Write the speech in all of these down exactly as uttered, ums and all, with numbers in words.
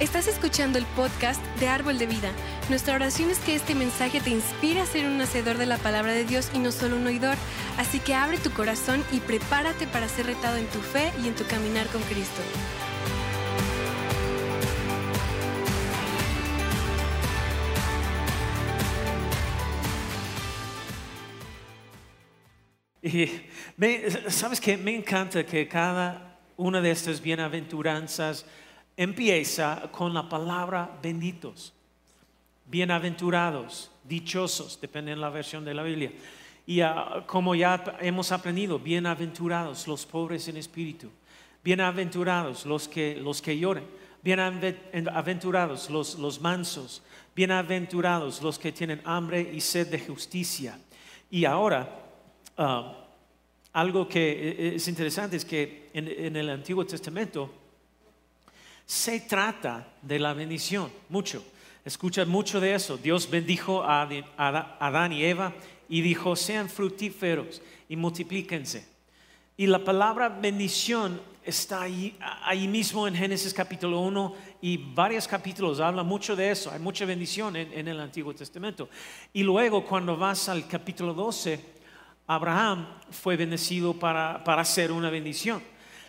Estás escuchando el podcast de Árbol de Vida. Nuestra oración es que este mensaje te inspire a ser un hacedor de la palabra de Dios y no solo un oidor. Así que abre tu corazón y prepárate para ser retado en tu fe y en tu caminar con Cristo. Y me, sabes que me encanta que cada una de estas bienaventuranzas empieza con la palabra benditos, bienaventurados, dichosos, depende de la versión de la Biblia. Y uh, como ya hemos aprendido, bienaventurados los pobres en espíritu, bienaventurados los que, los que lloren, bienaventurados los, los mansos, bienaventurados los que tienen hambre y sed de justicia. Y ahora Uh, algo que es interesante es que en, en el Antiguo Testamento se trata de la bendición mucho. Escucha mucho de eso. Dios bendijo a Adán y Eva y dijo: sean fructíferos y multiplíquense. Y la palabra bendición está ahí, ahí mismo en Génesis capítulo uno y varios capítulos. Habla mucho de eso. Hay mucha bendición en, en el Antiguo Testamento. Y luego cuando vas al capítulo doce, Abraham fue bendecido para, para ser una bendición.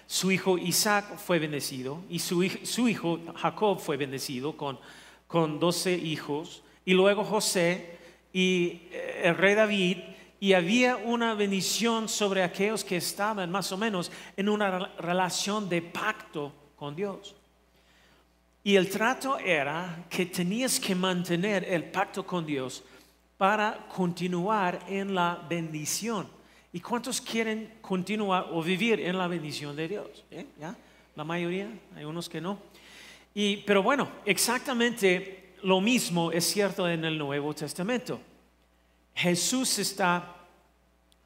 Su hijo Isaac fue bendecido y su, su hijo Jacob fue bendecido con, con doce hijos. Y luego José y el rey David. Y había una bendición sobre aquellos que estaban más o menos en una relación de pacto con Dios. Y el trato era que tenías que mantener el pacto con Dios para continuar en la bendición. ¿Y cuántos quieren continuar o vivir en la bendición de Dios? ¿Eh? ¿Ya? La mayoría, hay unos que no. Y, pero bueno, exactamente lo mismo es cierto en el Nuevo Testamento. Jesús está,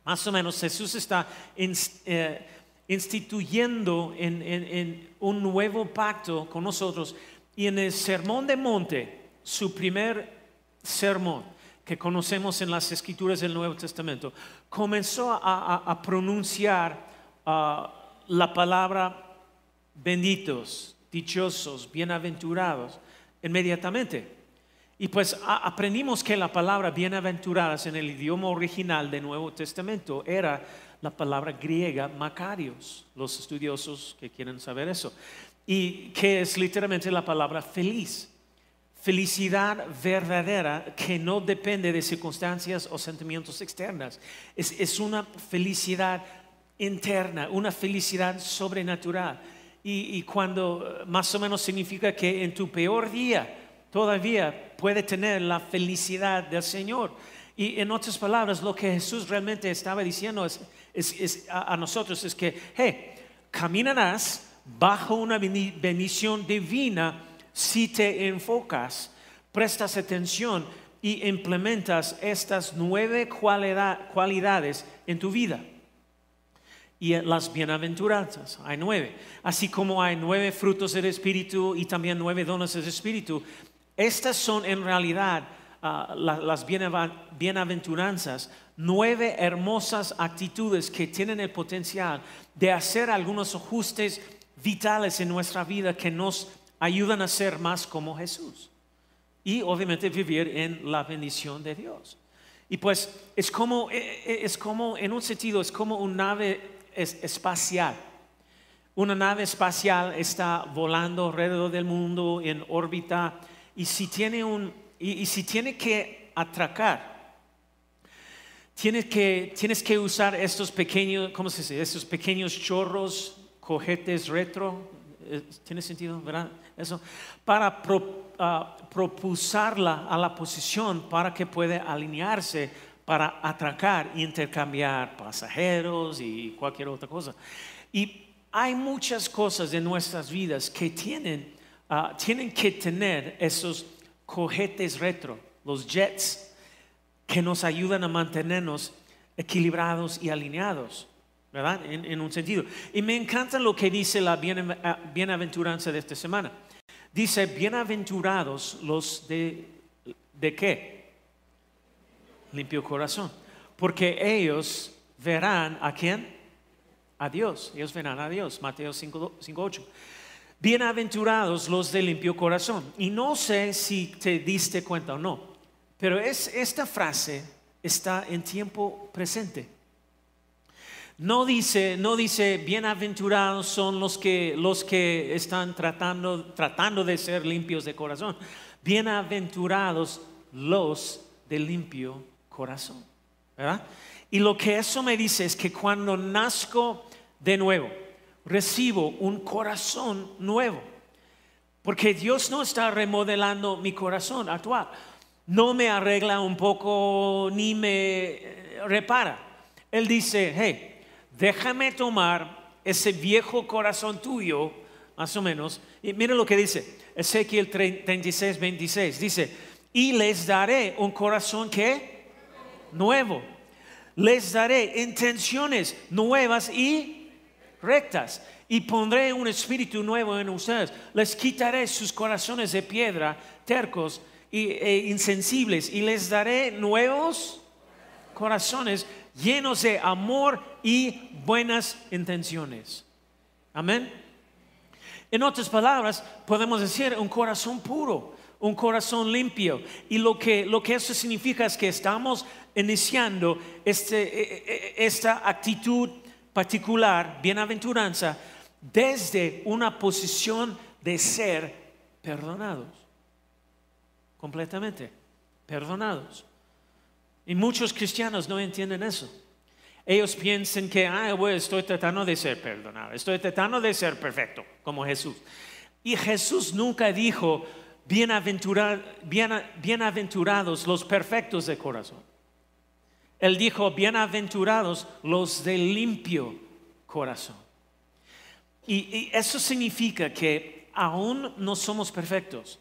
más o menos, Jesús está inst, eh, instituyendo en, en, en un nuevo pacto con nosotros. Y en el Sermón del Monte, su primer sermón que conocemos en las Escrituras del Nuevo Testamento, comenzó a, a, a pronunciar uh, la palabra benditos, dichosos, bienaventurados, inmediatamente. Y pues a, aprendimos que la palabra bienaventuradas en el idioma original del Nuevo Testamento era la palabra griega makarios, los estudiosos que quieren saber eso, y que es literalmente la palabra feliz. Felicidad verdadera que no depende de circunstancias o sentimientos externos. Es, es una felicidad interna, una felicidad sobrenatural. Y, y cuando más o menos significa que en tu peor día todavía puedes tener la felicidad del Señor. Y en otras palabras, lo que Jesús realmente estaba diciendo es, es, es a, a nosotros es que, hey, caminarás bajo una bendición divina si te enfocas, prestas atención y implementas estas nueve cualidad, cualidades en tu vida. Y las bienaventuranzas, hay nueve. Así como hay nueve frutos del Espíritu y también nueve dones del Espíritu, estas son en realidad uh, las, las bienaventuranzas, nueve hermosas actitudes que tienen el potencial de hacer algunos ajustes vitales en nuestra vida que nos ayudan a ser más como Jesús y obviamente vivir en la bendición de Dios. Y pues es como, es como en un sentido, es como una nave espacial. Una nave espacial está volando alrededor del mundo en órbita y si tiene, un, y, y si tiene que atracar, tienes que, tienes que usar estos pequeños, ¿cómo se dice? Estos pequeños chorros, cohetes retro. ¿Tiene sentido, verdad? Eso para pro, uh, propulsarla a la posición para que pueda alinearse para atracar e intercambiar pasajeros y cualquier otra cosa. Y hay muchas cosas en nuestras vidas que tienen, uh, tienen que tener esos cohetes retro, los jets, que nos ayudan a mantenernos equilibrados y alineados, ¿verdad? En, en un sentido. Y me encanta lo que dice la bien, bienaventuranza de esta semana. Dice: bienaventurados los de, ¿de qué? Limpio corazón, porque ellos verán a quién, a Dios. Ellos verán a Dios. Mateo cinco ocho. Bienaventurados los de limpio corazón. Y no sé si te diste cuenta o no, pero es, esta frase está en tiempo presente. No dice, no dice bienaventurados son los que, los que están tratando, tratando de ser limpios de corazón. Bienaventurados los de limpio corazón, ¿verdad? Y lo que eso me dice es que cuando nazco de nuevo, recibo un corazón nuevo, porque Dios no está remodelando mi corazón actual, no me arregla un poco ni me repara. Él dice, hey, déjame tomar ese viejo corazón tuyo, más o menos. Y mira lo que dice Ezequiel treinta y seis, veintiséis, dice: y les daré un corazón que nuevo, les daré intenciones nuevas y rectas, y pondré un espíritu nuevo en ustedes, les quitaré sus corazones de piedra, tercos e insensibles, y les daré nuevos corazones llenos de amor y buenas intenciones. Amén. En otras palabras, podemos decir un corazón puro, un corazón limpio. Y lo que, lo que eso significa es que estamos iniciando este, esta actitud particular, bienaventuranza, desde una posición de ser perdonados, completamente perdonados. Y muchos cristianos no entienden eso. Ellos piensan que ah, bueno, estoy tratando de ser perdonado, estoy tratando de ser perfecto como Jesús. Y Jesús nunca dijo bienaventura, bien, bienaventurados los perfectos de corazón. Él dijo bienaventurados los de limpio corazón. Y, y eso significa que aún no somos perfectos,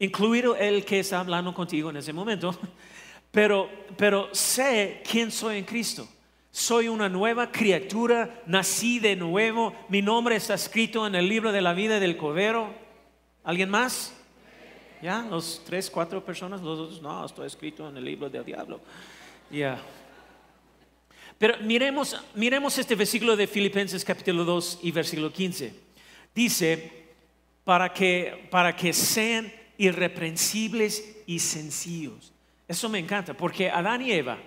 incluido el que está hablando contigo en ese momento. Pero, pero sé quién soy en Cristo. Soy una nueva criatura, nací de nuevo. Mi nombre está escrito en el libro de la vida del Cordero. ¿Alguien más? Ya, los tres, cuatro personas, los otros no, estoy escrito en el libro del diablo. Yeah. Pero miremos, miremos este versículo de Filipenses capítulo dos y versículo quince. Dice para que, para que sean irreprensibles y sencillos. Eso me encanta, porque Adán y Eva,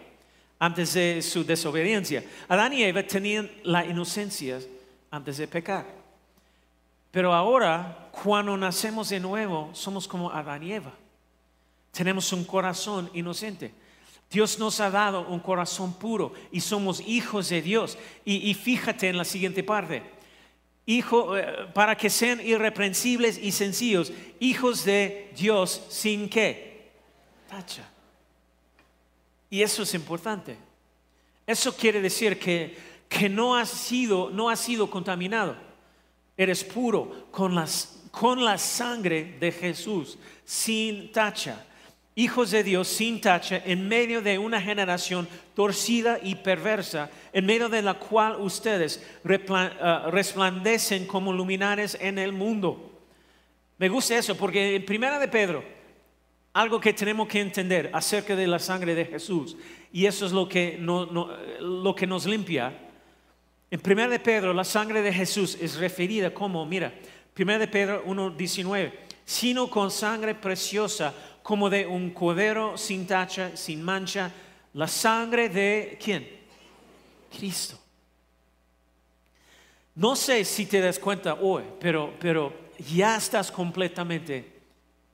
antes de su desobediencia, Adán y Eva tenían la inocencia antes de pecar. Pero ahora, cuando nacemos de nuevo, somos como Adán y Eva. Tenemos un corazón inocente. Dios nos ha dado un corazón puro y somos hijos de Dios. Y, y fíjate en la siguiente parte: hijo, para que sean irreprensibles y sencillos, hijos de Dios sin qué, tacha. Y eso es importante. Eso quiere decir que, que no has sido, no has sido contaminado. Eres puro con las, con la sangre de Jesús, sin tacha. Hijos de Dios sin tacha, en medio de una generación torcida y perversa, en medio de la cual ustedes resplandecen como luminares en el mundo. Me gusta eso, porque en Primera de Pedro, algo que tenemos que entender acerca de la sangre de Jesús, y eso es lo que, no, no, lo que nos limpia. En Primera de Pedro, la sangre de Jesús es referida como, mira, Primera de Pedro uno diecinueve, sino con sangre preciosa, como de un cordero sin tacha, sin mancha, la sangre de ¿quién? Cristo. No sé si te das cuenta hoy, pero, pero ya estás completamente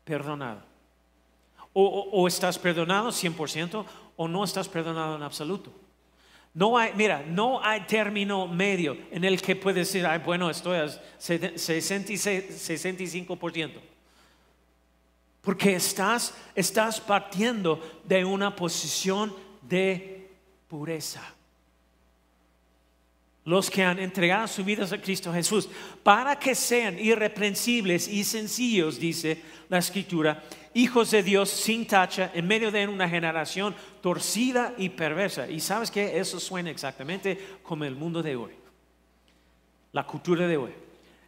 perdonado. O, o, o estás perdonado cien por ciento o no estás perdonado en absoluto. No hay, mira, no hay término medio en el que puedes decir, ay, bueno, estoy a sesenta y seis, sesenta y cinco por ciento. Porque estás, estás partiendo de una posición de pureza. Los que han entregado sus vidas a Cristo Jesús, para que sean irreprensibles y sencillos, dice la Escritura, hijos de Dios sin tacha, en medio de una generación torcida y perversa. Y sabes que eso suena exactamente como el mundo de hoy, la cultura de hoy.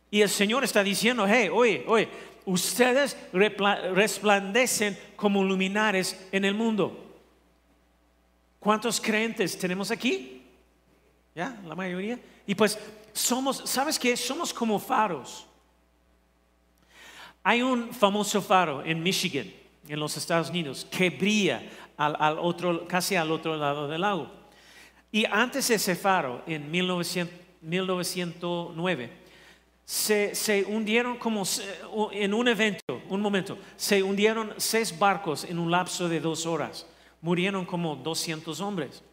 Y el Señor está diciendo, hey, oye, oye, ustedes resplandecen como luminares en el mundo. ¿Cuántos creyentes tenemos aquí? ¿Ya? La mayoría. Y pues somos, ¿sabes qué? Somos como faros. Hay un famoso faro en Michigan, en los Estados Unidos, que brilla al, al otro, casi al otro lado del lago. Y antes de ese faro, en mil novecientos nueve, se, se hundieron como en un evento, un momento, se hundieron seis barcos en un lapso de dos horas. Murieron como doscientos hombres.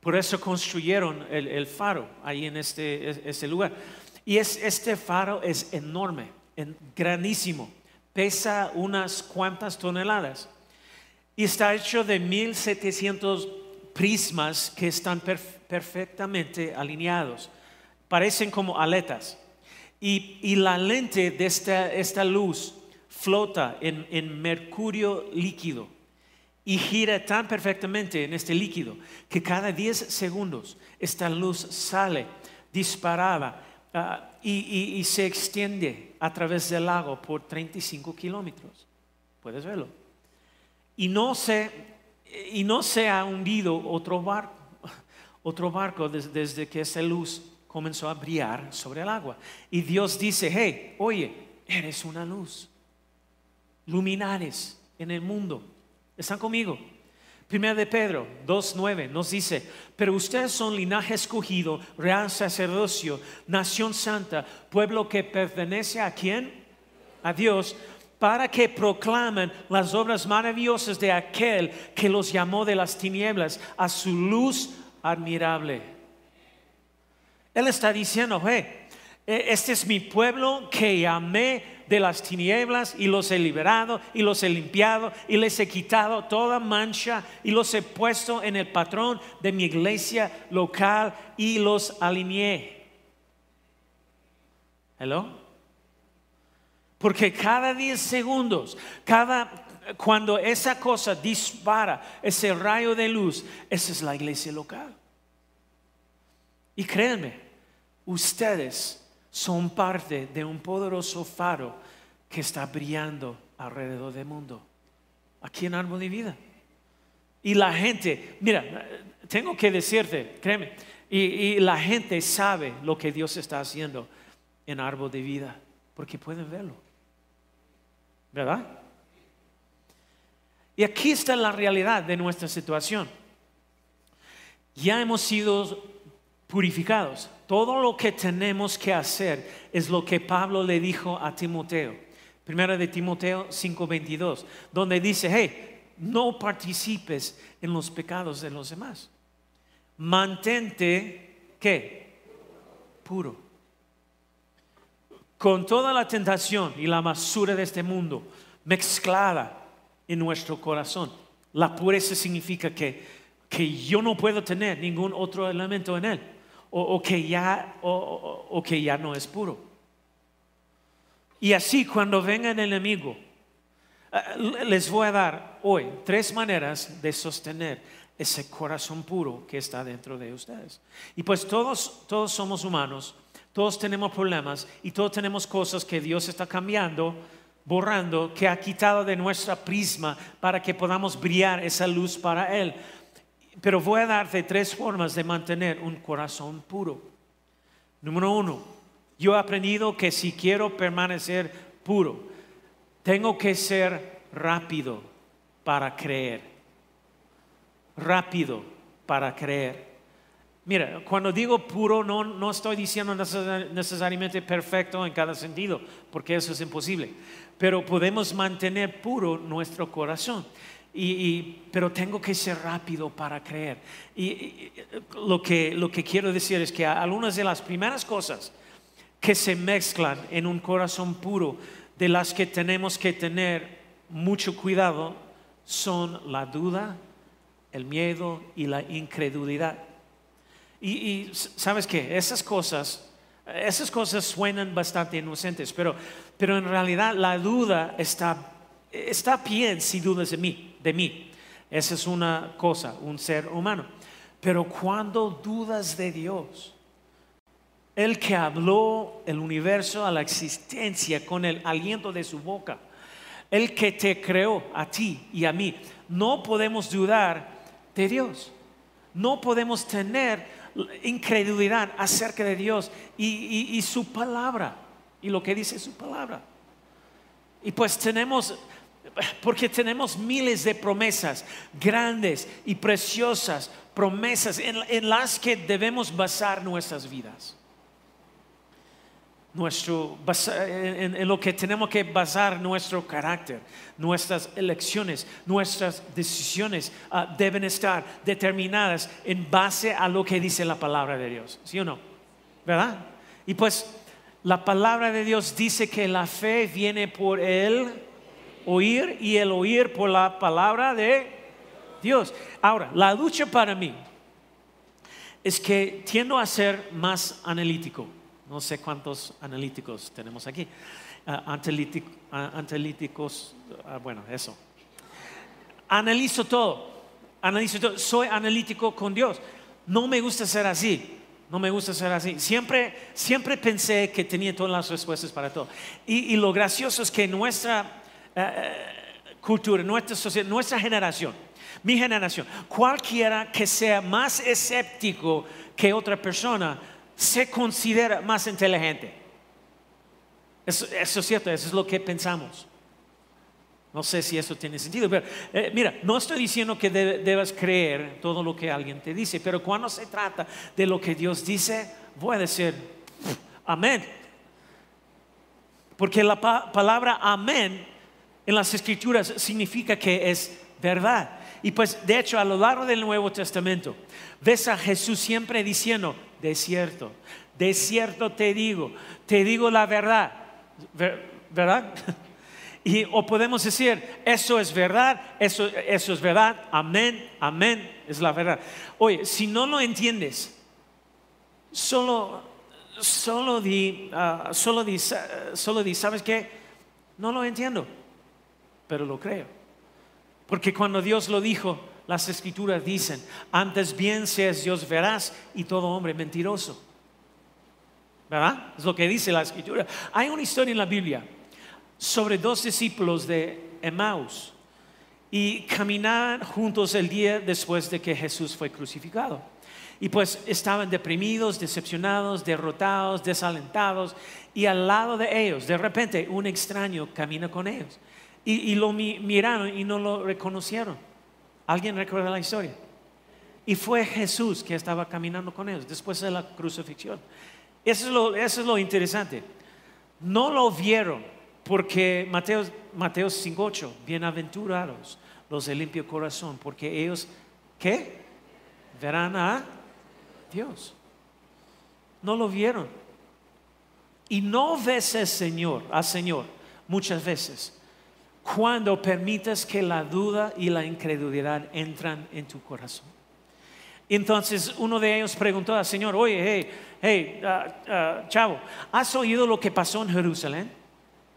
Por eso construyeron el, el faro ahí en este, este lugar. Y es, este faro es enorme, en, grandísimo. Pesa unas cuantas toneladas. Y está hecho de mil setecientos prismas que están per, perfectamente alineados. Parecen como aletas. Y, y la lente de esta, esta luz flota en, en mercurio líquido. Y gira tan perfectamente en este líquido que cada diez segundos esta luz sale disparada uh, y, y, y se extiende a través del lago por treinta y cinco kilómetros. Puedes verlo. Y no se, y no se ha hundido otro barco, otro barco des, desde que esa luz comenzó a brillar sobre el agua. Y Dios dice, hey, oye, eres una luz. Luminares en el mundo. ¿Están conmigo? Primera de Pedro dos nueve nos dice: pero ustedes son linaje escogido, real sacerdocio, nación santa, pueblo que pertenece a ¿quién? A Dios, para que proclamen las obras maravillosas de aquel que los llamó de las tinieblas a su luz admirable. Él está diciendo, hey, este es mi pueblo que llamé de las tinieblas y los he liberado y los he limpiado y les he quitado toda mancha y los he puesto en el patrón de mi iglesia local y los alineé. ¿Hello? Porque cada diez segundos, cada cuando esa cosa dispara ese rayo de luz, esa es la iglesia local. Y créanme, ustedes son parte de un poderoso faro que está brillando alrededor del mundo. Aquí en Árbol de Vida. Y la gente, mira, tengo que decirte, créeme, y, y la gente sabe lo que Dios está haciendo en Árbol de Vida, porque pueden verlo, ¿verdad? Y aquí está la realidad de nuestra situación. Ya hemos sido purificados. Todo lo que tenemos que hacer es lo que Pablo le dijo a Timoteo. Primera de Timoteo cinco veintidós, donde dice, hey, no participes en los pecados de los demás. Mantente, ¿qué? Puro. Con toda la tentación y la basura de este mundo mezclada en nuestro corazón. La pureza significa que, que yo no puedo tener ningún otro elemento en él. O, o, que ya, o, o, o que ya no es puro. Y así cuando venga el enemigo, les voy a dar hoy tres maneras de sostener ese corazón puro que está dentro de ustedes. Y pues todos, todos somos humanos, todos tenemos problemas y todos tenemos cosas que Dios está cambiando, borrando, que ha quitado de nuestra prisma para que podamos brillar esa luz para Él. Pero voy a darte tres formas de mantener un corazón puro. Número uno, yo he aprendido que si quiero permanecer puro, tengo que ser rápido para creer. Rápido para creer. Mira, cuando digo puro, no, no estoy diciendo necesariamente perfecto en cada sentido, porque eso es imposible. Pero podemos mantener puro nuestro corazón. Y, y, pero tengo que ser rápido para creer. Y, y lo, que, lo que quiero decir es que algunas de las primeras cosas que se mezclan en un corazón puro, de las que tenemos que tener mucho cuidado, son la duda, el miedo y la incredulidad. Y, y ¿sabes qué? Esas cosas, esas cosas suenan bastante inocentes, pero, pero en realidad la duda está Está bien si dudas de mí, de mí. Esa es una cosa, un ser humano. Pero cuando dudas de Dios, el que habló el universo a la existencia con el aliento de su boca, el que te creó a ti y a mí, no podemos dudar de Dios. No podemos tener incredulidad acerca de Dios y, y, y su palabra y lo que dice su palabra. Y pues tenemos, porque tenemos miles de promesas grandes y preciosas, promesas en, en las que debemos basar nuestras vidas. Nuestro, en, en lo que tenemos que basar nuestro carácter, nuestras elecciones, nuestras decisiones uh, deben estar determinadas en base a lo que dice la palabra de Dios, ¿sí o no? ¿Verdad? Y pues la palabra de Dios dice que la fe viene por el oír y el oír por la palabra de Dios. Ahora, la lucha para mí es que tiendo a ser más analítico. No sé cuántos analíticos tenemos aquí. Uh, analítico, uh, analíticos, uh, bueno, eso. Analizo todo, analizo todo. Soy analítico con Dios. No me gusta ser así, no me gusta ser así. Siempre, siempre pensé que tenía todas las respuestas para todo. Y, y lo gracioso es que nuestra uh, cultura, nuestra sociedad, nuestra generación, mi generación, cualquiera que sea más escéptico que otra persona, se considera más inteligente. Eso, eso es cierto, eso es lo que pensamos. No sé si eso tiene sentido, pero eh, mira, no estoy diciendo que de, debas creer todo lo que alguien te dice, pero cuando se trata de lo que Dios dice, voy a decir amén. Porque la pa- palabra amén en las Escrituras significa que es verdad. Y pues de hecho a lo largo del Nuevo Testamento ves a Jesús siempre diciendo: de cierto, de cierto te digo, te digo la verdad, ¿verdad? Y o podemos decir: eso es verdad, eso, eso es verdad, amén, amén, es la verdad. Oye, si no lo entiendes, solo, solo di, uh, solo di, uh, solo di, ¿sabes qué? No lo entiendo, pero lo creo. Porque cuando Dios lo dijo, las Escrituras dicen: antes bien seas Dios veraz y todo hombre mentiroso. ¿Verdad? Es lo que dice la Escritura. Hay una historia en la Biblia sobre dos discípulos de Emaús y caminaban juntos el día después de que Jesús fue crucificado. Y pues estaban deprimidos, decepcionados, derrotados, desalentados. Y al lado de ellos, de repente, un extraño camina con ellos. Y, y lo mi, miraron y no lo reconocieron. ¿Alguien recuerda la historia? Y fue Jesús que estaba caminando con ellos después de la crucifixión. Eso es lo, eso es lo interesante. No lo vieron porque Mateo, Mateo cinco ocho, bienaventurados los de limpio corazón, porque ellos, ¿qué? Verán a Dios. No lo vieron. Y no ves al Señor, al Señor muchas veces cuando permitas que la duda y la incredulidad entran en tu corazón. Entonces uno de ellos preguntó al Señor: oye, hey, hey, uh, uh, chavo, ¿has oído lo que pasó en Jerusalén?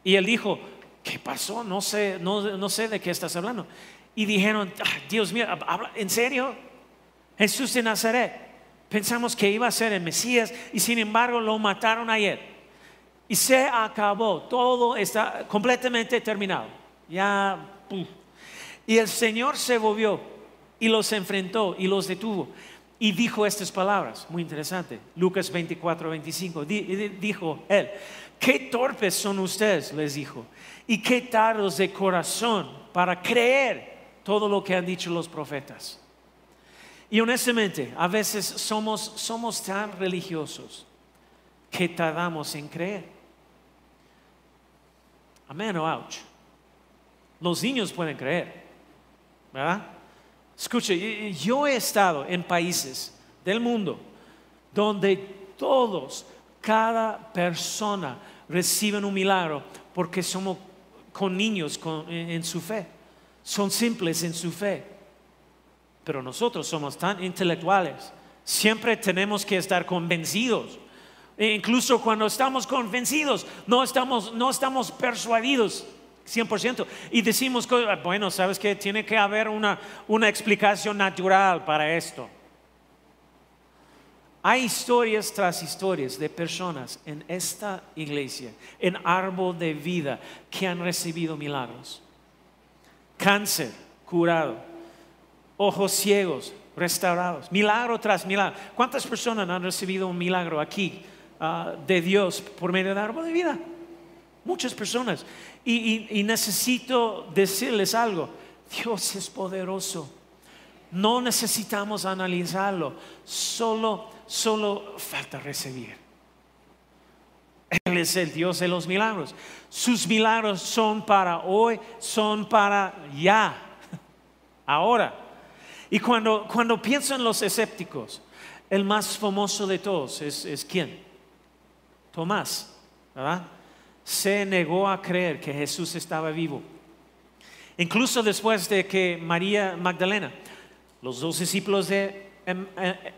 Y él dijo: ¿qué pasó? No sé, no, no sé de qué estás hablando. Y dijeron: ah, Dios mío, ¿habla, ¿en serio? Jesús de Nazaret, pensamos que iba a ser el Mesías y sin embargo lo mataron ayer. Y se acabó, todo está completamente terminado. Ya, puf. Y el Señor se volvió y los enfrentó y los detuvo y dijo estas palabras, muy interesante. Lucas veinticuatro veinticinco, di, di, dijo él: qué torpes son ustedes, les dijo, y qué tardos de corazón para creer todo lo que han dicho los profetas. Y honestamente, a veces somos, somos tan religiosos que tardamos en creer. Amén o ouch. Los niños pueden creer, ¿verdad? Escuche, yo he estado en países del mundo donde todos, cada persona reciben un milagro porque somos con niños con, en, en su fe. Son simples en su fe. Pero nosotros somos tan intelectuales. Siempre tenemos que estar convencidos. E incluso cuando estamos convencidos, no estamos, no estamos persuadidos cien por ciento y decimos: bueno, sabes que tiene que haber una, una explicación natural para esto. Hay historias tras historias de personas en esta iglesia, en Árbol de Vida, que han recibido milagros. Cáncer curado, ojos ciegos restaurados, milagro tras milagro. ¿Cuántas personas han recibido un milagro aquí uh, de Dios por medio de Árbol de Vida? muchas personas. Y, y, y necesito decirles algo: Dios es poderoso. No necesitamos analizarlo, solo, solo falta recibir. Él es el Dios de los milagros. Sus milagros son para hoy, son para ya, ahora. Y cuando, cuando piensan los escépticos, el más famoso de todos es, es ¿quién? Tomás, ¿verdad? Se negó a creer que Jesús estaba vivo. Incluso después de que María Magdalena, los dos discípulos de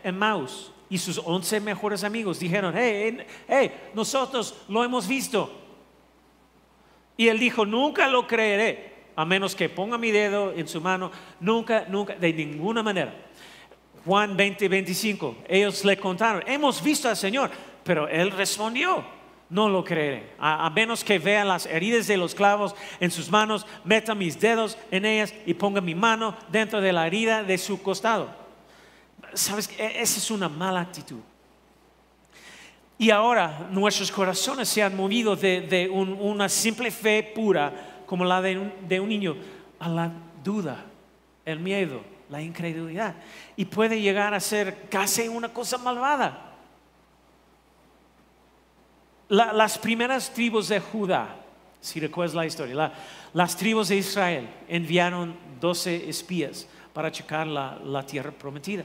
Emaús y sus once mejores amigos dijeron: hey, hey, nosotros lo hemos visto. Y él dijo: nunca lo creeré, a menos que ponga mi dedo en su mano. Nunca, nunca, de ninguna manera. Juan veinte, veinticinco, ellos le contaron: hemos visto al Señor. Pero él respondió: no lo creeré, a, a menos que vea las heridas de los clavos en sus manos, meta mis dedos en ellas y ponga mi mano dentro de la herida de su costado. Sabes, esa es una mala actitud. Y ahora nuestros corazones se han movido de, de un, una simple fe pura, como la de un, de un niño, a la duda, el miedo, la incredulidad. Y puede llegar a ser casi una cosa malvada. La, las primeras tribus de Judá, si recuerdas la historia, la, las tribus de Israel enviaron doce espías para checar la, la tierra prometida.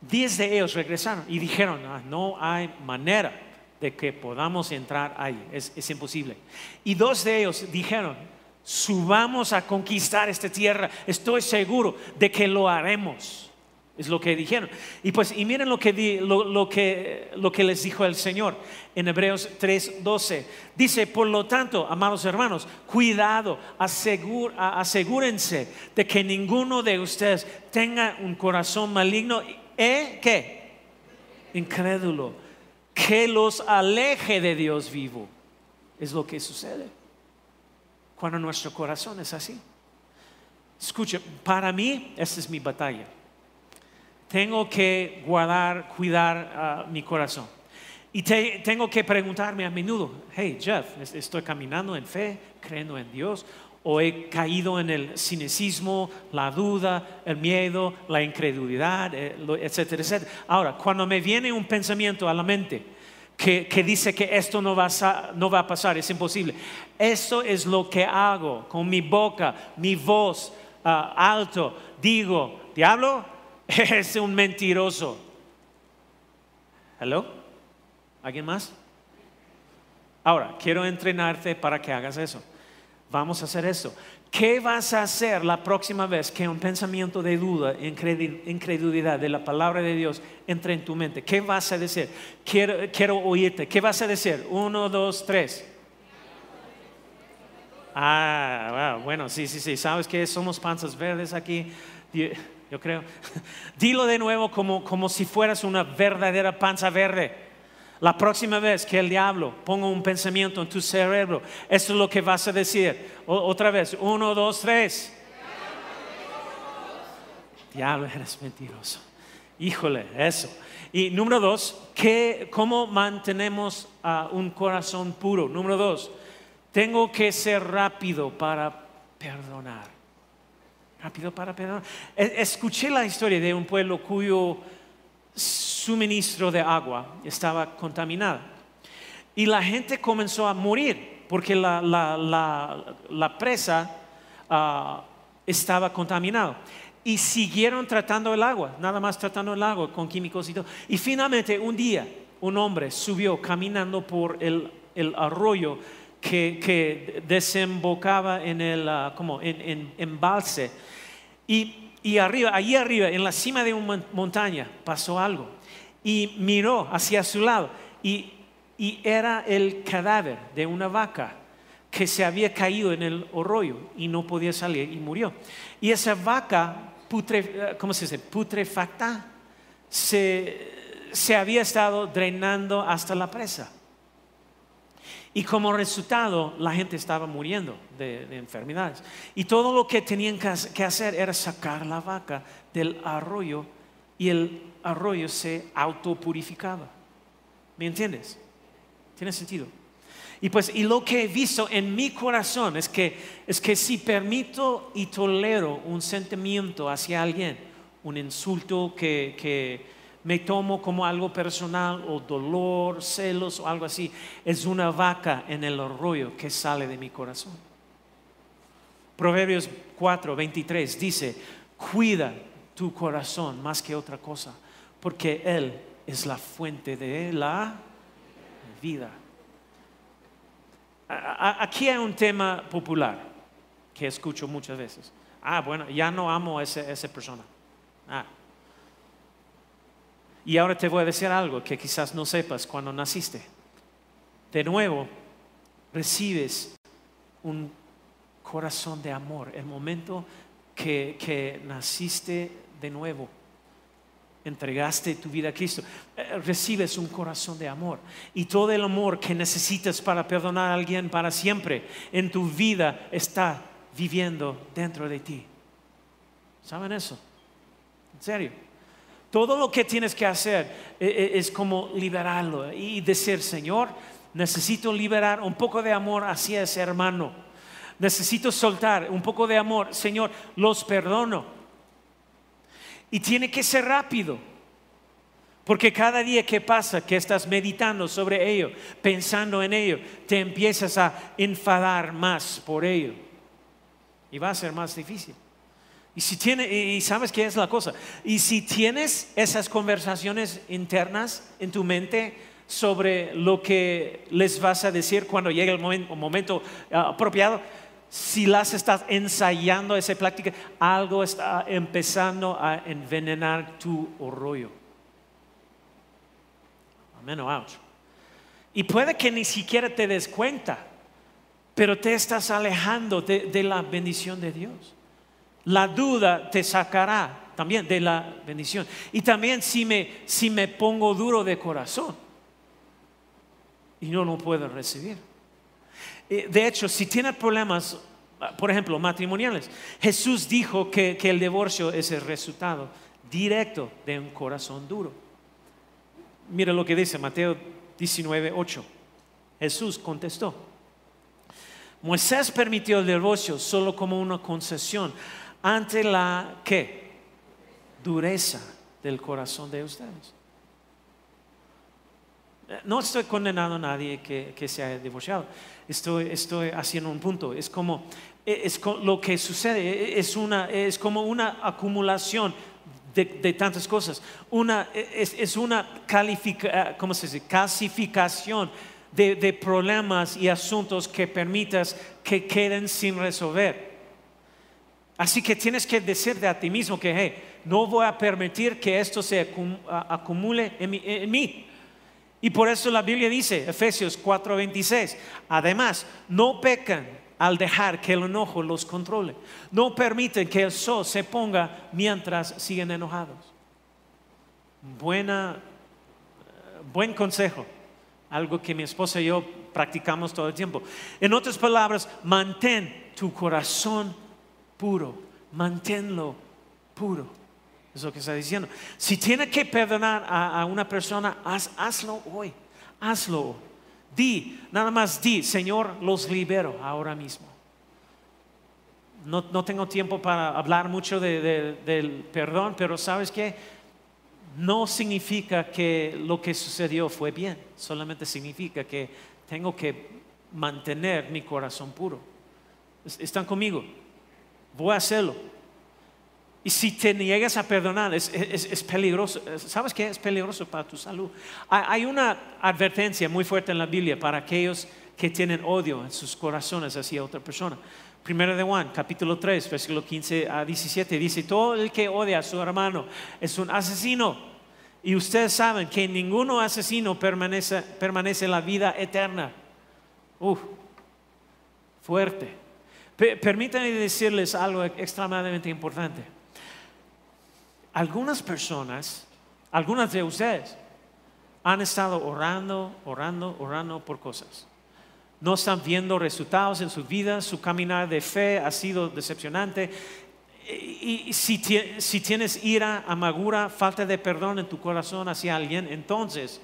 Diez de ellos regresaron y dijeron: ah, no hay manera de que podamos entrar ahí, es, es imposible. Y dos de ellos dijeron: subamos a conquistar esta tierra, estoy seguro de que lo haremos. Es lo que dijeron. Y pues, y miren lo que, di, lo, lo que, lo que les dijo el Señor en Hebreos tres doce. Dice: por lo tanto, amados hermanos, cuidado, asegur, asegúrense de que ninguno de ustedes tenga un corazón maligno e ¿qué? Incrédulo, que los aleje de Dios vivo. Es lo que sucede cuando nuestro corazón es así. Escuche, para mí esta es mi batalla. Tengo que guardar, cuidar uh, mi corazón. Y te, tengo que preguntarme a menudo: hey Jeff, ¿estoy caminando en fe, creyendo en Dios? ¿O he caído en el cinismo, la duda, el miedo, la incredulidad, etcétera, etcétera? Ahora, cuando me viene un pensamiento a la mente que, que dice que esto no va, a, no va a pasar, es imposible. Eso es lo que hago con mi boca, mi voz uh, alto. Digo: diablo, es un mentiroso. ¿Hello? ¿Alguien más? Ahora, quiero entrenarte para que hagas eso. Vamos a hacer eso. ¿Qué vas a hacer la próxima vez que un pensamiento de duda, incredulidad de la palabra de Dios entre en tu mente? ¿Qué vas a decir? Quiero, quiero oírte. ¿Qué vas a decir? Uno, dos, tres. Ah, bueno, sí, sí, sí. ¿Sabes qué? Somos panzas verdes aquí. Yo creo. Dilo de nuevo como, como si fueras una verdadera panza verde. La próxima vez que el diablo ponga un pensamiento en tu cerebro, eso es lo que vas a decir. O, otra vez, uno, dos, tres. Diablo, eres mentiroso. Híjole, eso. Y número dos, ¿qué, ¿cómo mantenemos uh, un corazón puro? Número dos, tengo que ser rápido para perdonar. Rápido para perdonar. Escuché la historia de un pueblo cuyo suministro de agua estaba contaminado y la gente comenzó a morir porque la, la, la, la presa uh, estaba contaminada, y siguieron tratando el agua, nada más tratando el agua con químicos y todo. Y finalmente un día un hombre subió caminando por el, el arroyo Que, que desembocaba en el uh, como en, en embalse, y, y arriba, allí arriba en la cima de una montaña pasó algo, y miró hacia su lado y, y era el cadáver de una vaca que se había caído en el arroyo y no podía salir y murió. Y esa vaca putre, ¿cómo se dice? putrefacta se, se había estado drenando hasta la presa. Y como resultado, la gente estaba muriendo de, de enfermedades. Y todo lo que tenían que hacer era sacar la vaca del arroyo, y el arroyo se autopurificaba. ¿Me entiendes? ¿Tiene sentido? Y pues y lo que he visto en mi corazón es que, es que si permito y tolero un sentimiento hacia alguien, un insulto que, que me tomo como algo personal, o dolor, celos o algo así, es una vaca en el arroyo que sale de mi corazón. Proverbios cuatro veintitrés dice: cuida tu corazón más que otra cosa, porque él es la fuente de la vida. Aquí hay un tema popular que escucho muchas veces: ah, bueno, ya no amo a ese, esa persona. Ah. Y ahora te voy a decir algo que quizás no sepas cuando naciste. De nuevo, recibes un corazón de amor el momento que, que naciste de nuevo. Entregaste tu vida a Cristo, recibes un corazón de amor, y todo el amor que necesitas para perdonar a alguien para siempre en tu vida está viviendo dentro de ti. ¿Saben eso? En serio, todo lo que tienes que hacer es como liberarlo y decir: Señor, necesito liberar un poco de amor hacia ese hermano, necesito soltar un poco de amor. Señor, los perdono. Y tiene que ser rápido, porque cada día que pasa, que estás meditando sobre ello, pensando en ello, te empiezas a enfadar más por ello, y va a ser más difícil. Y si tiene, y sabes qué es la cosa, y si tienes esas conversaciones internas en tu mente sobre lo que les vas a decir cuando llegue el momento, el momento apropiado, si las estás ensayando esa práctica, algo está empezando a envenenar tu arroyo. Amén o ouch. Y puede que ni siquiera te des cuenta, pero te estás alejando de, de la bendición de Dios. La duda te sacará también de la bendición. Y también si me, si me pongo duro de corazón y no lo puedo recibir. De hecho, si tienes problemas, por ejemplo, matrimoniales, Jesús dijo que, que el divorcio es el resultado directo de un corazón duro. Mira lo que dice Mateo diecinueve ocho. Jesús contestó: Moisés permitió el divorcio solo como una concesión ante la ¿qué? Dureza del corazón de ustedes. No estoy condenando a nadie que, que se haya divorciado. Estoy, estoy haciendo un punto. Es como, es como lo que sucede, es, una, es como una acumulación de, de tantas cosas. Una, es, es una califica, ¿cómo se dice? Clasificación de, de problemas y asuntos que permitas que queden sin resolver. Así que tienes que decirte a ti mismo que hey, no voy a permitir que esto se acumule en mí. En mí. Y por eso la Biblia dice, Efesios cuatro veintiséis, además, no pecan al dejar que el enojo los controle. No permiten que el sol se ponga mientras siguen enojados. Buena, buen consejo, algo que mi esposa y yo practicamos todo el tiempo. En otras palabras, mantén tu corazón puro, manténlo puro. Es lo que está diciendo. Si tienes que perdonar a, a una persona, haz, hazlo hoy. Hazlo. Di, nada más di: Señor, los libero ahora mismo. No, no tengo tiempo para hablar mucho de, de, del perdón, pero ¿sabes qué? No significa que lo que sucedió fue bien. Solamente significa que tengo que mantener mi corazón puro. ¿Están conmigo? Voy a hacerlo. Y si te niegas a perdonar, es, es, es peligroso. ¿Sabes qué? Es peligroso para tu salud. Hay una advertencia muy fuerte en la Biblia para aquellos que tienen odio en sus corazones hacia otra persona. Primera de Juan, capítulo tres, versículo quince a diecisiete, dice: todo el que odia a su hermano es un asesino. Y ustedes saben que ninguno asesino permanece, permanece en la vida eterna. Uf, fuerte. Permítanme decirles algo extremadamente importante. Algunas personas, algunas de ustedes, han estado orando, orando, orando por cosas. No están viendo resultados en su vida, su caminar de fe ha sido decepcionante. Y, y si, si tienes ira, amargura, falta de perdón en tu corazón hacia alguien, entonces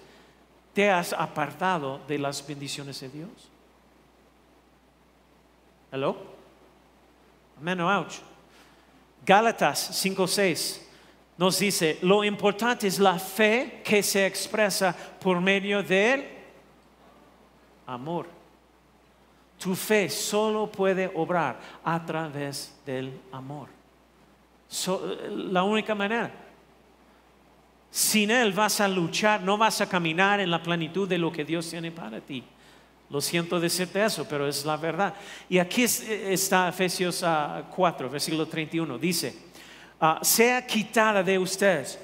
te has apartado de las bendiciones de Dios. Hello? Amén o ouch. Gálatas cinco seis nos dice, lo importante es la fe que se expresa por medio del amor. Tu fe solo puede obrar a través del amor. So, la única manera. Sin él vas a luchar, no vas a caminar en la plenitud de lo que Dios tiene para ti. Lo siento decirte eso, pero es la verdad. Y aquí está Efesios cuatro, versículo treinta y uno. Dice, uh, sea quitada de ustedes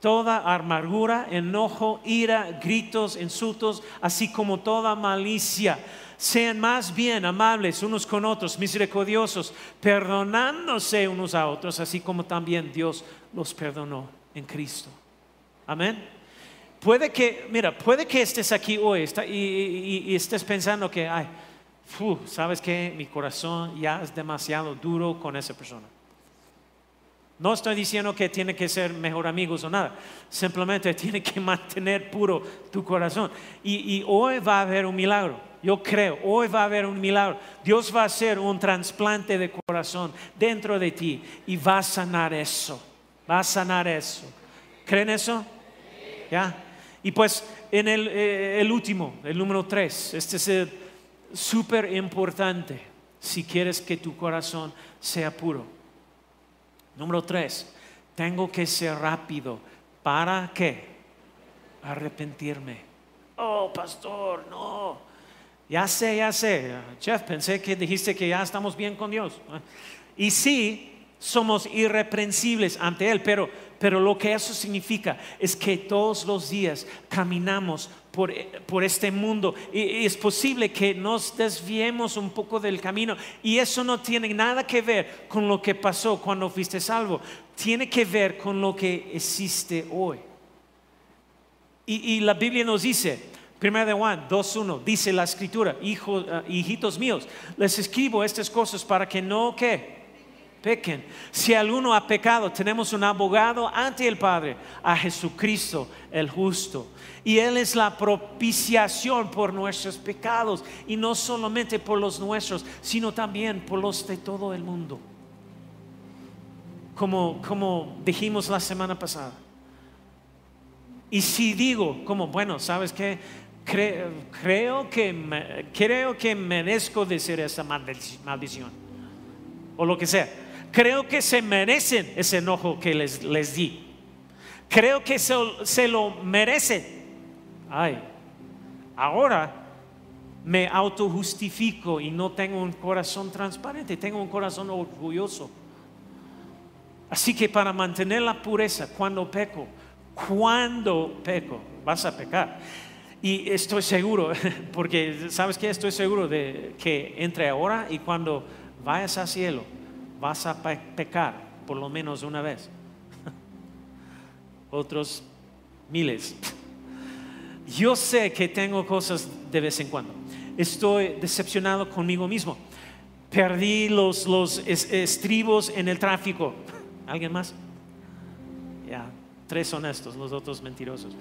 toda amargura, enojo, ira, gritos, insultos, así como toda malicia. Sean más bien amables unos con otros, misericordiosos, perdonándose unos a otros, así como también Dios los perdonó en Cristo. Amén. Puede que, mira, puede que estés aquí hoy está, y, y, y estés pensando que, ay, uf, sabes que mi corazón ya es demasiado duro con esa persona. No estoy diciendo que tiene que ser mejor amigos o nada, simplemente tiene que mantener puro tu corazón. Y, y hoy va a haber un milagro, yo creo, hoy va a haber un milagro. Dios va a hacer un trasplante de corazón dentro de ti y va a sanar eso, va a sanar eso. ¿Creen eso? ¿Ya? Y pues en el, el último, el número tres, este es súper importante si quieres que tu corazón sea puro. Número tres, tengo que ser rápido. ¿Para qué? Arrepentirme. Oh, pastor, no. Ya sé, ya sé. Jeff, pensé que dijiste que ya estamos bien con Dios. Y sí, somos irreprensibles ante Él, pero, pero lo que eso significa es que todos los días caminamos por, por este mundo y, y es posible que nos desviemos un poco del camino, y eso no tiene nada que ver con lo que pasó cuando fuiste salvo, tiene que ver con lo que existe hoy. Y, y la Biblia nos dice, Primera de Juan dos uno, dice la escritura, Hijo, uh, hijitos míos, les escribo estas cosas para que no ¿qué? Pequen. Si alguno ha pecado, tenemos un abogado ante el Padre, a Jesucristo el justo, y Él es la propiciación por nuestros pecados, y no solamente por los nuestros, sino también por los de todo el mundo. Como, como dijimos la semana pasada. Y si digo, como bueno, ¿sabes qué? Creo, creo, que, creo que merezco decir esa maldición o lo que sea, creo que se merecen ese enojo que les, les di, creo que se, se lo merecen, ay, ahora me autojustifico y no tengo un corazón transparente, tengo un corazón orgulloso. Así que para mantener la pureza, cuando peco, cuando peco, vas a pecar. Y estoy seguro, porque sabes que estoy seguro de que entre ahora y cuando vayas al cielo, vas a pecar por lo menos una vez, otros miles. Yo sé que tengo cosas de vez en cuando. Estoy decepcionado conmigo mismo. Perdí los, los estribos en el tráfico. ¿Alguien más? Ya, yeah, tres honestos, los otros mentirosos.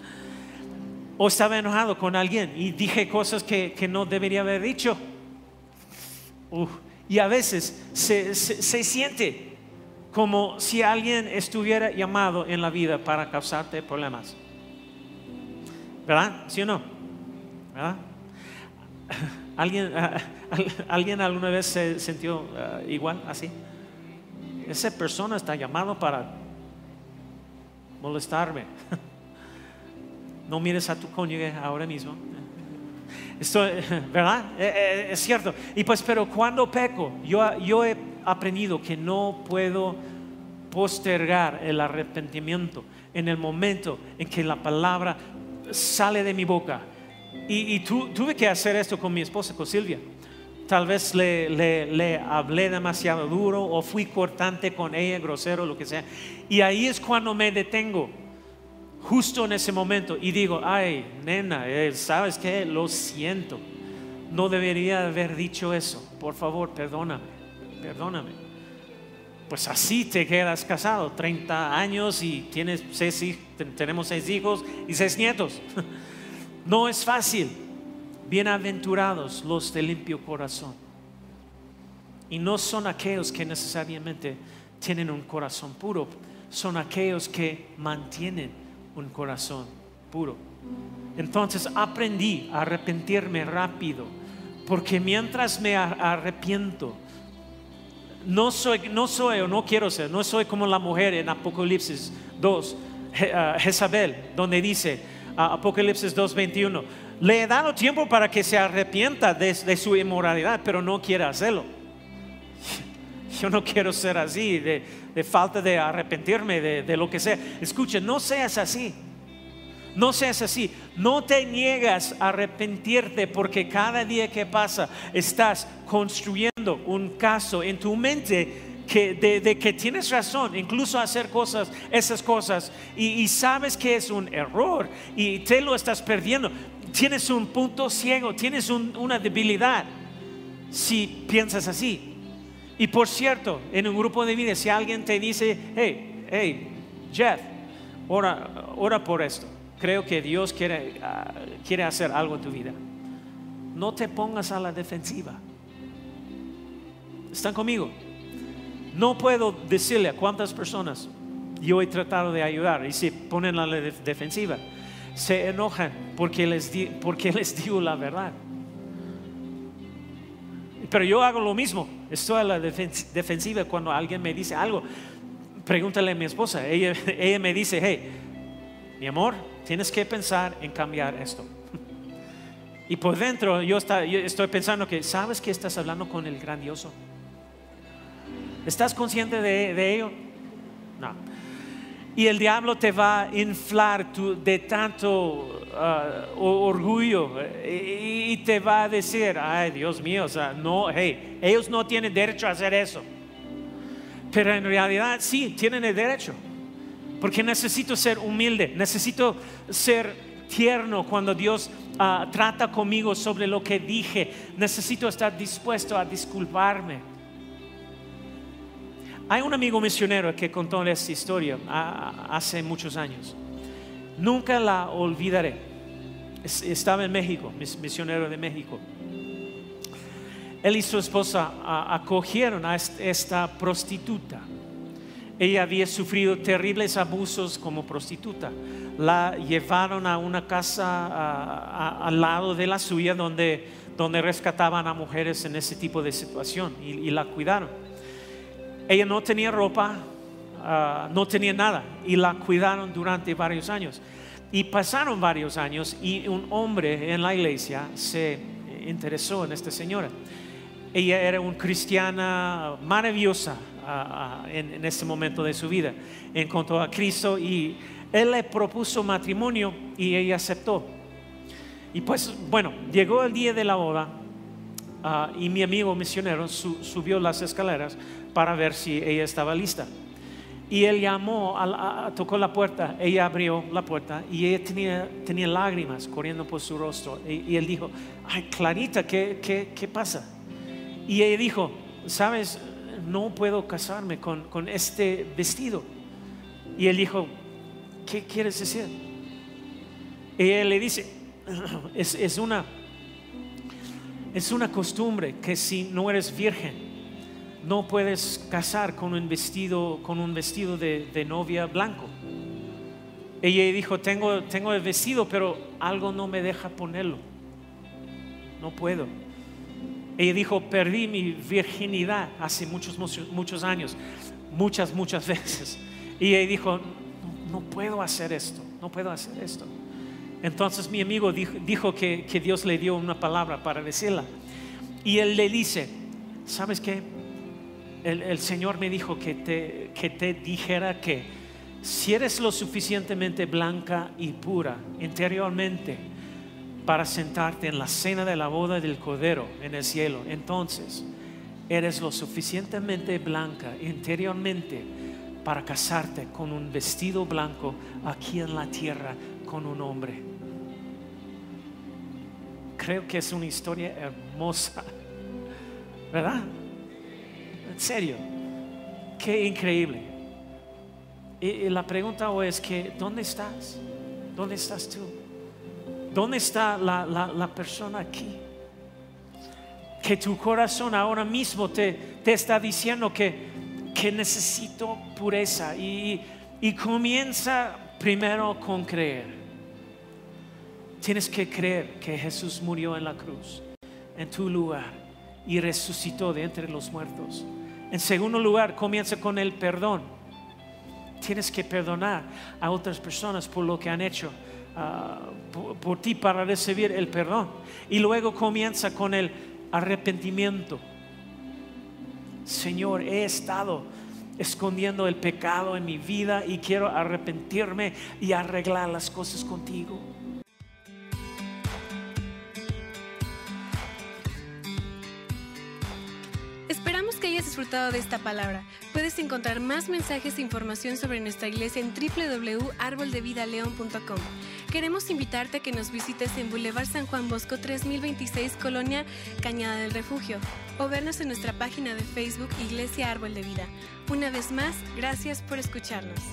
O estaba enojado con alguien y dije cosas que, que no debería haber dicho. Uf. Y a veces se, se, se siente como si alguien estuviera llamado en la vida para causarte problemas, ¿verdad? ¿Sí o no? ¿Verdad? ¿Alguien, ¿alguien alguna vez se sintió uh, igual así? Esa persona está llamado para molestarme. No mires a tu cónyuge ahora mismo. Estoy, ¿verdad? Es cierto. Y pues, pero cuando peco, yo, yo he aprendido que no puedo postergar el arrepentimiento en el momento en que la palabra sale de mi boca. Y, y tu, tuve que hacer esto con mi esposa, con Silvia. Tal vez le, le, le hablé demasiado duro o fui cortante con ella, grosero, lo que sea. Y ahí es cuando me detengo, justo en ese momento, y digo, ay, nena, ¿sabes qué? Lo siento, no debería haber dicho eso, por favor, perdóname, perdóname. Pues así te quedas casado treinta años y tienes seis, tenemos seis hijos y seis nietos. No es fácil. Bienaventurados los de limpio corazón, Y no son aquellos que necesariamente tienen un corazón puro, son aquellos que mantienen un corazón puro. Entonces aprendí a arrepentirme rápido, porque mientras me arrepiento, no soy, no soy o no quiero ser, no soy como la mujer en Apocalipsis dos, Jezabel, donde dice Apocalipsis dos veintiuno, le he dado tiempo para que se arrepienta de, de su inmoralidad, pero no quiere hacerlo. Yo no quiero ser así, de, de falta de arrepentirme de, de lo que sea. Escuche, no seas así. No seas así. No te niegas a arrepentirte, porque cada día que pasa estás construyendo un caso en tu mente que, de, de que tienes razón, incluso hacer cosas, esas cosas, y, y sabes que es un error y te lo estás perdiendo. Tienes un punto ciego, tienes un, una debilidad si piensas así. Y por cierto, en un grupo de vida, si alguien te dice, hey, hey, Jeff, ora, ora por esto, creo que Dios quiere, uh, quiere hacer algo en tu vida, no te pongas a la defensiva. ¿Están conmigo? No puedo decirle a cuántas personas yo he tratado de ayudar y se ponen a la defensiva, se enojan porque les, di, porque les digo la verdad. Pero yo hago lo mismo, estoy a la defensiva cuando alguien me dice algo. Pregúntale a mi esposa, ella, ella me dice, hey, mi amor, tienes que pensar en cambiar esto. Y por dentro yo, está, yo estoy pensando que, ¿sabes que estás hablando con el grandioso? ¿Estás consciente de, de ello? No. Y el diablo te va a inflar tu, de tanto uh, orgullo, y, y te va a decir, ay, Dios mío, o sea, no, hey, ellos no tienen derecho a hacer eso. Pero en realidad sí, tienen el derecho, porque necesito ser humilde, necesito ser tierno cuando Dios uh, trata conmigo sobre lo que dije, necesito estar dispuesto a disculparme. Hay un amigo misionero que contó esta historia hace muchos años. Nunca la olvidaré. Estaba en México, misionero de México. Él y su esposa acogieron a esta prostituta. Ella había sufrido terribles abusos como prostituta. La llevaron a una casa al lado de la suya donde, donde rescataban a mujeres en ese tipo de situación y, y la cuidaron. Ella no tenía ropa, uh, no tenía nada, y la cuidaron durante varios años. Y pasaron varios años y un hombre en la iglesia se interesó en esta señora. Ella era una cristiana maravillosa uh, uh, en, en este momento de su vida. Encontró a Cristo y él le propuso matrimonio y ella aceptó. Y pues bueno, llegó el día de la boda. Uh, y mi amigo misionero su, subió las escaleras para ver si ella estaba lista. Y él llamó, a la, a, tocó la puerta. Ella abrió la puerta y ella tenía, tenía lágrimas corriendo por su rostro. Y, y él dijo, ay, Clarita, ¿qué, qué, qué pasa? Y ella dijo, sabes, no puedo casarme con, con este vestido. Y él dijo, ¿qué quieres decir? Y él le dice, es, es una... Es una costumbre que si no eres virgen no puedes casar con un vestido, con un vestido de, de novia blanco. Ella dijo, tengo, tengo el vestido, pero algo no me deja ponerlo, no puedo. Ella dijo, perdí mi virginidad hace muchos, muchos, muchos años, muchas, muchas veces. Y ella dijo, no, no puedo hacer esto, no puedo hacer esto. Entonces mi amigo dijo, dijo que, que Dios le dio una palabra para decirla. Y él le dice, ¿sabes qué? El, el Señor me dijo que te, que te dijera que si eres lo suficientemente blanca y pura interiormente para sentarte en la cena de la boda del Cordero en el cielo, entonces eres lo suficientemente blanca interiormente para casarte con un vestido blanco aquí en la tierra con un hombre. Creo que es una historia hermosa, ¿verdad? En serio, qué increíble. Y, y la pregunta hoy es que ¿dónde estás? ¿Dónde estás tú? ¿Dónde está la, la, la persona aquí que tu corazón ahora mismo te, te está diciendo que, que necesito pureza, y, y comienza primero con creer. Tienes que creer que Jesús murió en la cruz en tu lugar y resucitó de entre los muertos. En segundo lugar, comienza con el perdón. Tienes que perdonar a otras personas por lo que han hecho uh, por, por ti, para recibir el perdón. Y luego comienza con el arrepentimiento. Señor, he estado escondiendo el pecado en mi vida y quiero arrepentirme y arreglar las cosas contigo. Disfrutado de esta palabra. Puedes encontrar más mensajes e información sobre nuestra iglesia en doble u doble u doble u punto árbol de vida león punto com. Queremos invitarte a que nos visites en Boulevard San Juan Bosco tres mil veintiséis, Colonia Cañada del Refugio, o vernos en nuestra página de Facebook Iglesia Árbol de Vida. Una vez más, gracias por escucharnos.